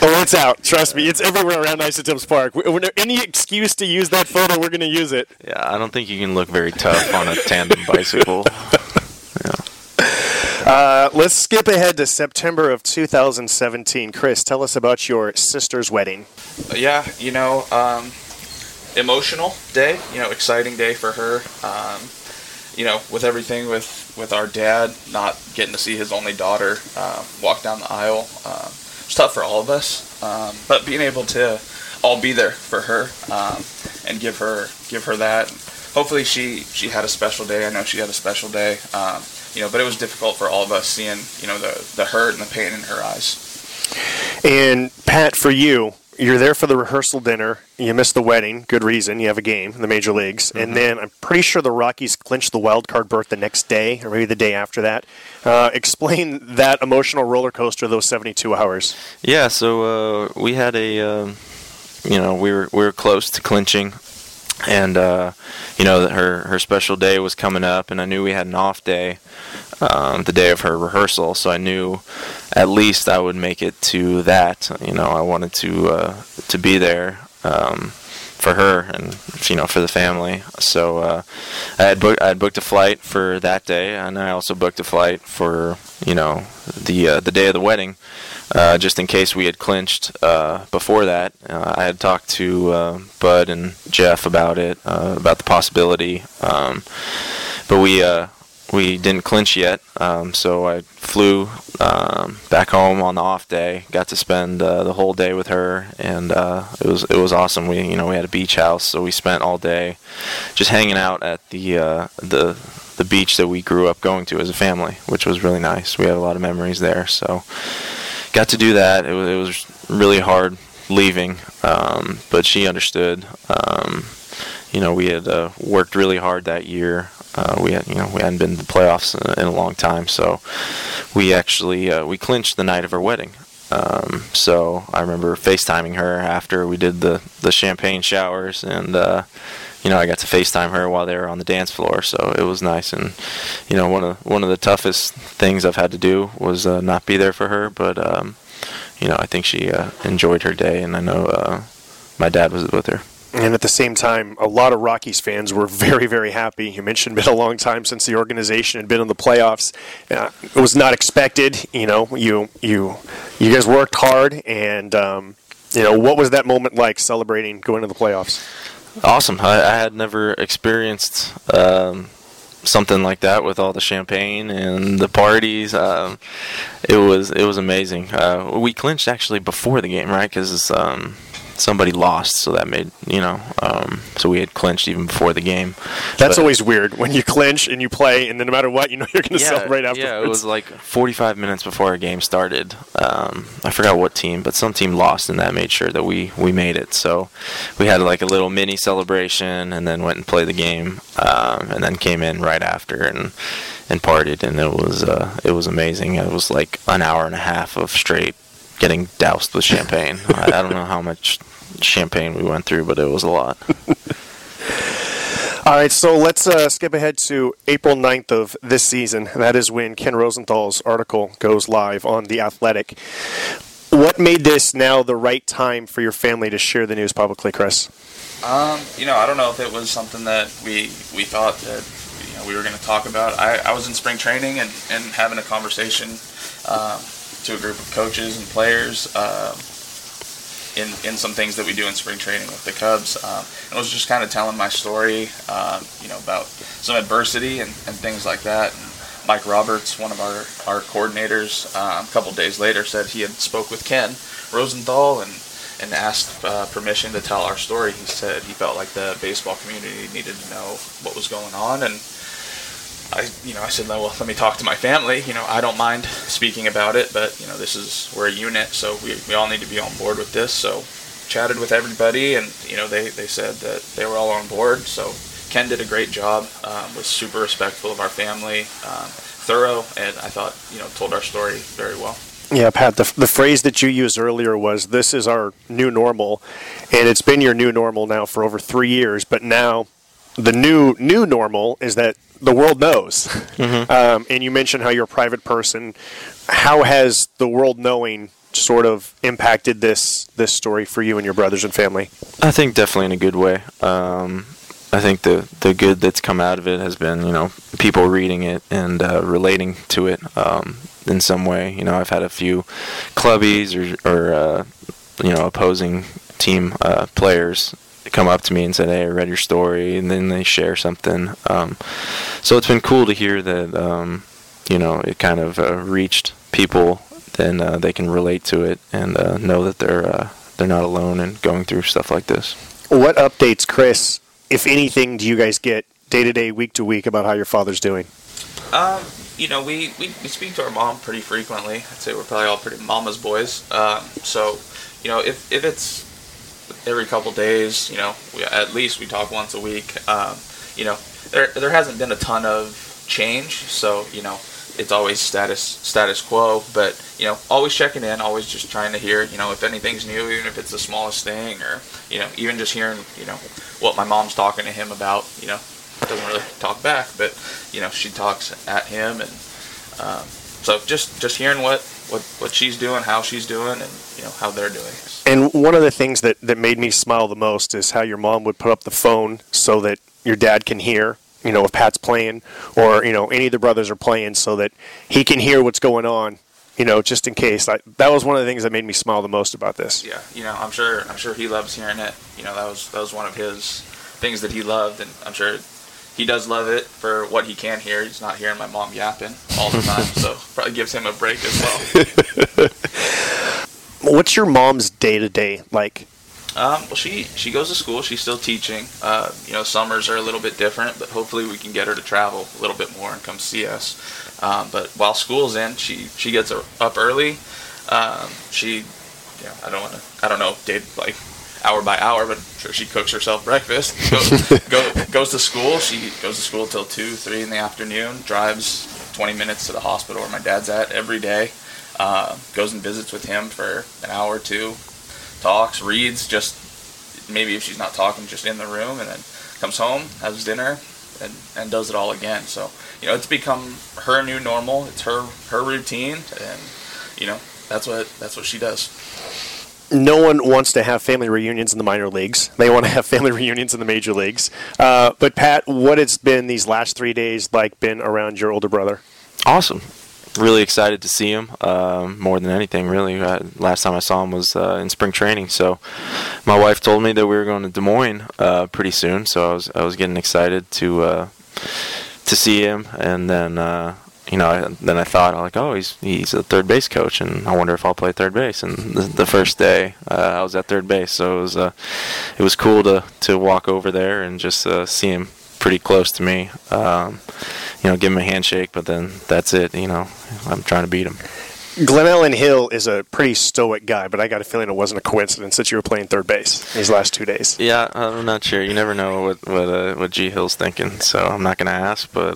Oh, it's out. Trust me, it's everywhere around Isotopes Park. Any excuse to use that photo, we're going to use it. Yeah, I don't think you can look very tough on a tandem bicycle. Let's skip ahead to September of 2017. Chris, tell us about your sister's wedding. Yeah, you know, emotional day, you know, exciting day for her. You know, with everything with our dad not getting to see his only daughter walk down the aisle, it's tough for all of us. But being able to all be there for her and give her that. Hopefully she had a special day. I know she had a special day. You know, but it was difficult for all of us seeing, you know, the hurt and the pain in her eyes. And Pat, for you, you're there for the rehearsal dinner. You missed the wedding. Good reason. You have a game in the major leagues. Mm-hmm. And then I'm pretty sure the Rockies clinched the wild card berth the next day, or maybe the day after that. Explain that emotional roller coaster of those 72 hours. Yeah. So we had you know, we were close to clinching. And, you know, her special day was coming up, and I knew we had an off day the day of her rehearsal, so I knew at least I would make it to that. You know, I wanted to be there for her and, you know, for the family. So I had booked a flight for that day, and I also booked a flight for, you know, the day of the wedding, just in case we had clinched before that. I had talked to Bud and Jeff about it, about the possibility, but we didn't clinch yet, so I flew back home on the off day, got to spend the whole day with her, and it was awesome. We had a beach house, so we spent all day just hanging out at the beach that we grew up going to as a family, which was really nice. We had a lot of memories there, so got to do that. It was really hard leaving, but she understood. You know, we had worked really hard that year. We hadn't been to the playoffs in a long time, so we actually we clinched the night of her wedding. So I remember FaceTiming her after we did the champagne showers, and you know, I got to FaceTime her while they were on the dance floor, so it was nice. And you know, one of the toughest things I've had to do was not be there for her, but you know, I think she enjoyed her day, and I know my dad was with her. And at the same time, a lot of Rockies fans were very, very happy. You mentioned it had been a long time since the organization had been in the playoffs. It was not expected. You know, you guys worked hard, and you know, what was that moment like celebrating going to the playoffs? Awesome. I had never experienced something like that with all the champagne and the parties. It was amazing. We clinched actually before the game, right? Because somebody lost, so that made, you know, so we had clinched even before the game. That's always weird when you clinch and you play, and then no matter what, you know you're going to celebrate afterwards. Yeah, it was like 45 minutes before our game started. I forgot what team, but some team lost, and that made sure that we made it. So we had like a little mini celebration, and then went and played the game, and then came in right after and partied, and it was amazing. It was like an hour and a half of straight getting doused with champagne. I don't know how much champagne we went through, but it was a lot. All right, so let's skip ahead to April 9th of this season. That is when Ken Rosenthal's article goes live on The Athletic. What made this now the right time for your family to share the news publicly, Chris? I don't know if it was something that we thought that we were going to talk about. I was in spring training and having a conversation to a group of coaches and players in some things that we do in spring training with the Cubs. And I was just kind of telling my story, about some adversity and things like that. And Mike Roberts, one of our coordinators, a couple days later said he had spoke with Ken Rosenthal and asked permission to tell our story. He said he felt like the baseball community needed to know what was going on, and I said, no, well, let me talk to my family. I don't mind speaking about it, but this is, we're a unit, so we all need to be on board with this. So chatted with everybody, and they said that they were all on board. So Ken did a great job, was super respectful of our family, thorough, and I thought, told our story very well. Yeah, Pat, the phrase that you used earlier was, this is our new normal, and it's been your new normal now for over 3 years, but now the new normal is that the world knows. Mm-hmm. And you mentioned how you're a private person. How has the world knowing sort of impacted this story for you and your brothers and family? I think definitely in a good way. I think the good that's come out of it has been, people reading it and relating to it in some way. I've had a few clubbies or opposing team players come up to me and said, hey, I read your story, and then they share something. So it's been cool to hear that, it kind of reached people, and they can relate to it and know that they're not alone in going through stuff like this. What updates, Chris, if anything, do you guys get day-to-day, week-to-week about how your father's doing? We speak to our mom pretty frequently. I'd say we're probably all pretty mama's boys. If it's every couple days, at least we talk once a week. There hasn't been a ton of change, so, it's always status quo, but, always checking in, always just trying to hear, if anything's new, even if it's the smallest thing, or, even just hearing, what my mom's talking to him about, doesn't really talk back, but, she talks at him, and, so just hearing what she's doing, how she's doing, and, how they're doing. And one of the things that made me smile the most is how your mom would put up the phone so that your dad can hear, if Pat's playing or, any of the brothers are playing, so that he can hear what's going on, just in case. That was one of the things that made me smile the most about this. Yeah, I'm sure he loves hearing it. That was one of his things that he loved, and I'm sure he does love it for what he can hear. He's not hearing my mom yapping all the time, so probably gives him a break as well. What's your mom's day-to-day like? She goes to school. She's still teaching. Summers are a little bit different, but hopefully we can get her to travel a little bit more and come see us. But while school's in, she gets up early. I don't know, like hour by hour, but I'm sure she cooks herself breakfast. Goes to school. She goes to school till 2-3 in the afternoon. Drives 20 minutes to the hospital where my dad's at every day. Goes and visits with him for an hour or two. Talks, reads, just maybe if she's not talking, just in the room, and then comes home, has dinner, and does it all again. So, it's become her new normal. It's her routine, and, that's what she does. No one wants to have family reunions in the minor leagues. They want to have family reunions in the major leagues. But, Pat, what it's been these last 3 days like been around your older brother? Awesome. Really excited to see him, more than anything, really. Last time I saw him was in spring training. So my wife told me that we were going to Des Moines pretty soon, so I was getting excited to see him. And then then I thought, like, oh, he's a third base coach, and I wonder if I'll play third base. And the first day I was at third base, so it was cool to walk over there and just see him pretty close to me. Give him a handshake, but then that's it. I'm trying to beat him. Glen Ellen Hill is a pretty stoic guy, but I got a feeling it wasn't a coincidence that you were playing third base these last 2 days. Yeah, I'm not sure. You never know what G Hill's thinking, so I'm not going to ask, but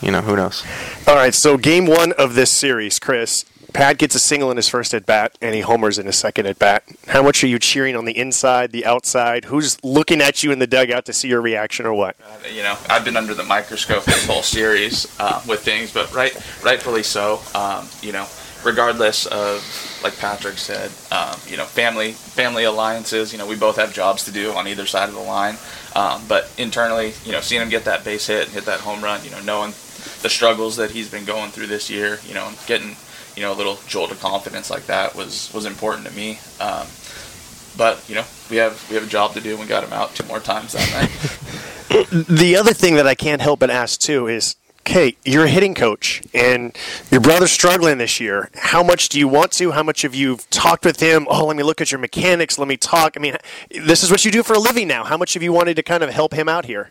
who knows. All right, so game 1 of this series, Chris, Pat gets a single in his first at-bat, and he homers in his second at-bat. How much are you cheering on the inside, the outside? Who's looking at you in the dugout to see your reaction or what? You know, I've been under the microscope this whole series with things, but rightfully so. You know, regardless of, like Patrick said, you know, family alliances, you know, we both have jobs to do on either side of the line. But internally, you know, seeing him get that base hit and hit that home run, you know, knowing the struggles that he's been going through this year, you know, getting – you know, a little jolt of confidence like that was important to me. But, you know, we have a job to do, and we got him out 2 more times that night. The other thing that I can't help but ask, too, is, okay, you're a hitting coach, and your brother's struggling this year. How much do you want to? How much have you talked with him? Oh, let me look at your mechanics. Let me talk. I mean, this is what you do for a living now. How much have you wanted to kind of help him out here?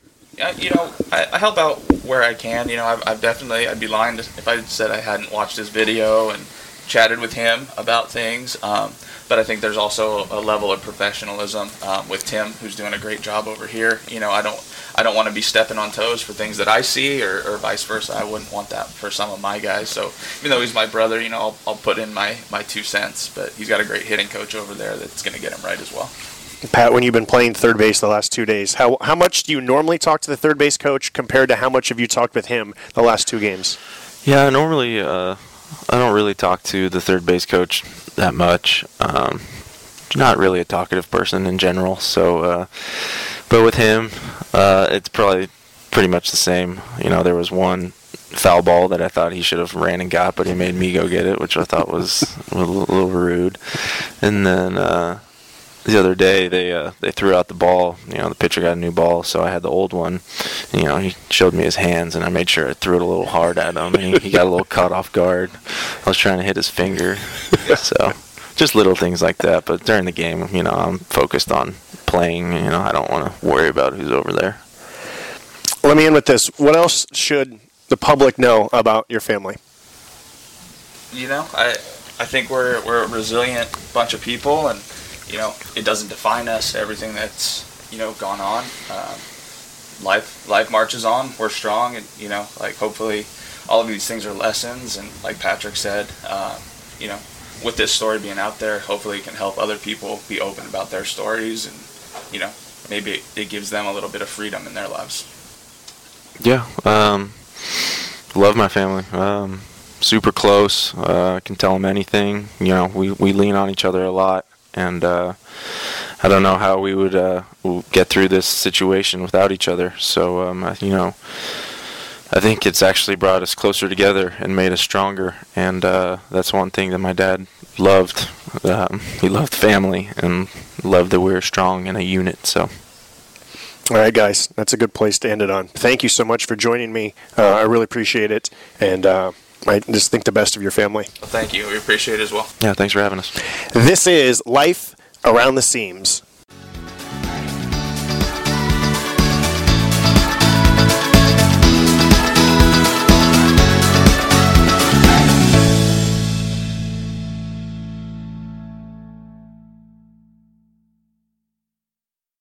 You know, I help out where I can. You know, I've definitely, I'd be lying if I said I hadn't watched his video and chatted with him about things. But I think there's also a level of professionalism with Tim, who's doing a great job over here. You know, I don't want to be stepping on toes for things that I see, or vice versa. I wouldn't want that for some of my guys. So even though he's my brother, you know, I'll put in my 2 cents. But he's got a great hitting coach over there that's going to get him right as well. Pat, when you've been playing third base the last 2 days, how much do you normally talk to the third base coach compared to how much have you talked with him the last 2 games? Yeah, normally I don't really talk to the third base coach that much. Not really a talkative person in general. So, but with him, it's probably pretty much the same. You know, there was one foul ball that I thought he should have ran and got, but he made me go get it, which I thought was a little rude. And then... the other day, they threw out the ball. You know, the pitcher got a new ball, so I had the old one. You know, he showed me his hands, and I made sure I threw it a little hard at him. He got a little caught off guard. I was trying to hit his finger. So just little things like that. But during the game, you know, I'm focused on playing. You know, I don't want to worry about who's over there. Let me end with this. What else should the public know about your family? You know, I think we're a resilient bunch of people, and you know, it doesn't define us, everything that's, you know, gone on. Life marches on. We're strong, and, you know, like, hopefully all of these things are lessons. And like Patrick said, you know, with this story being out there, hopefully it can help other people be open about their stories, and, you know, maybe it gives them a little bit of freedom in their lives. Yeah. Love my family. Super close. I can tell them anything. You know, we lean on each other a lot. And I don't know how we would get through this situation without each other. So, you know, I think it's actually brought us closer together and made us stronger. And that's one thing that my dad loved. He loved family and loved that we were strong in a unit. So. All right, guys, that's a good place to end it on. Thank you so much for joining me. I really appreciate it. And I just think the best of your family. Well, thank you. We appreciate it as well. Yeah, thanks for having us. This is Life Around the Seams.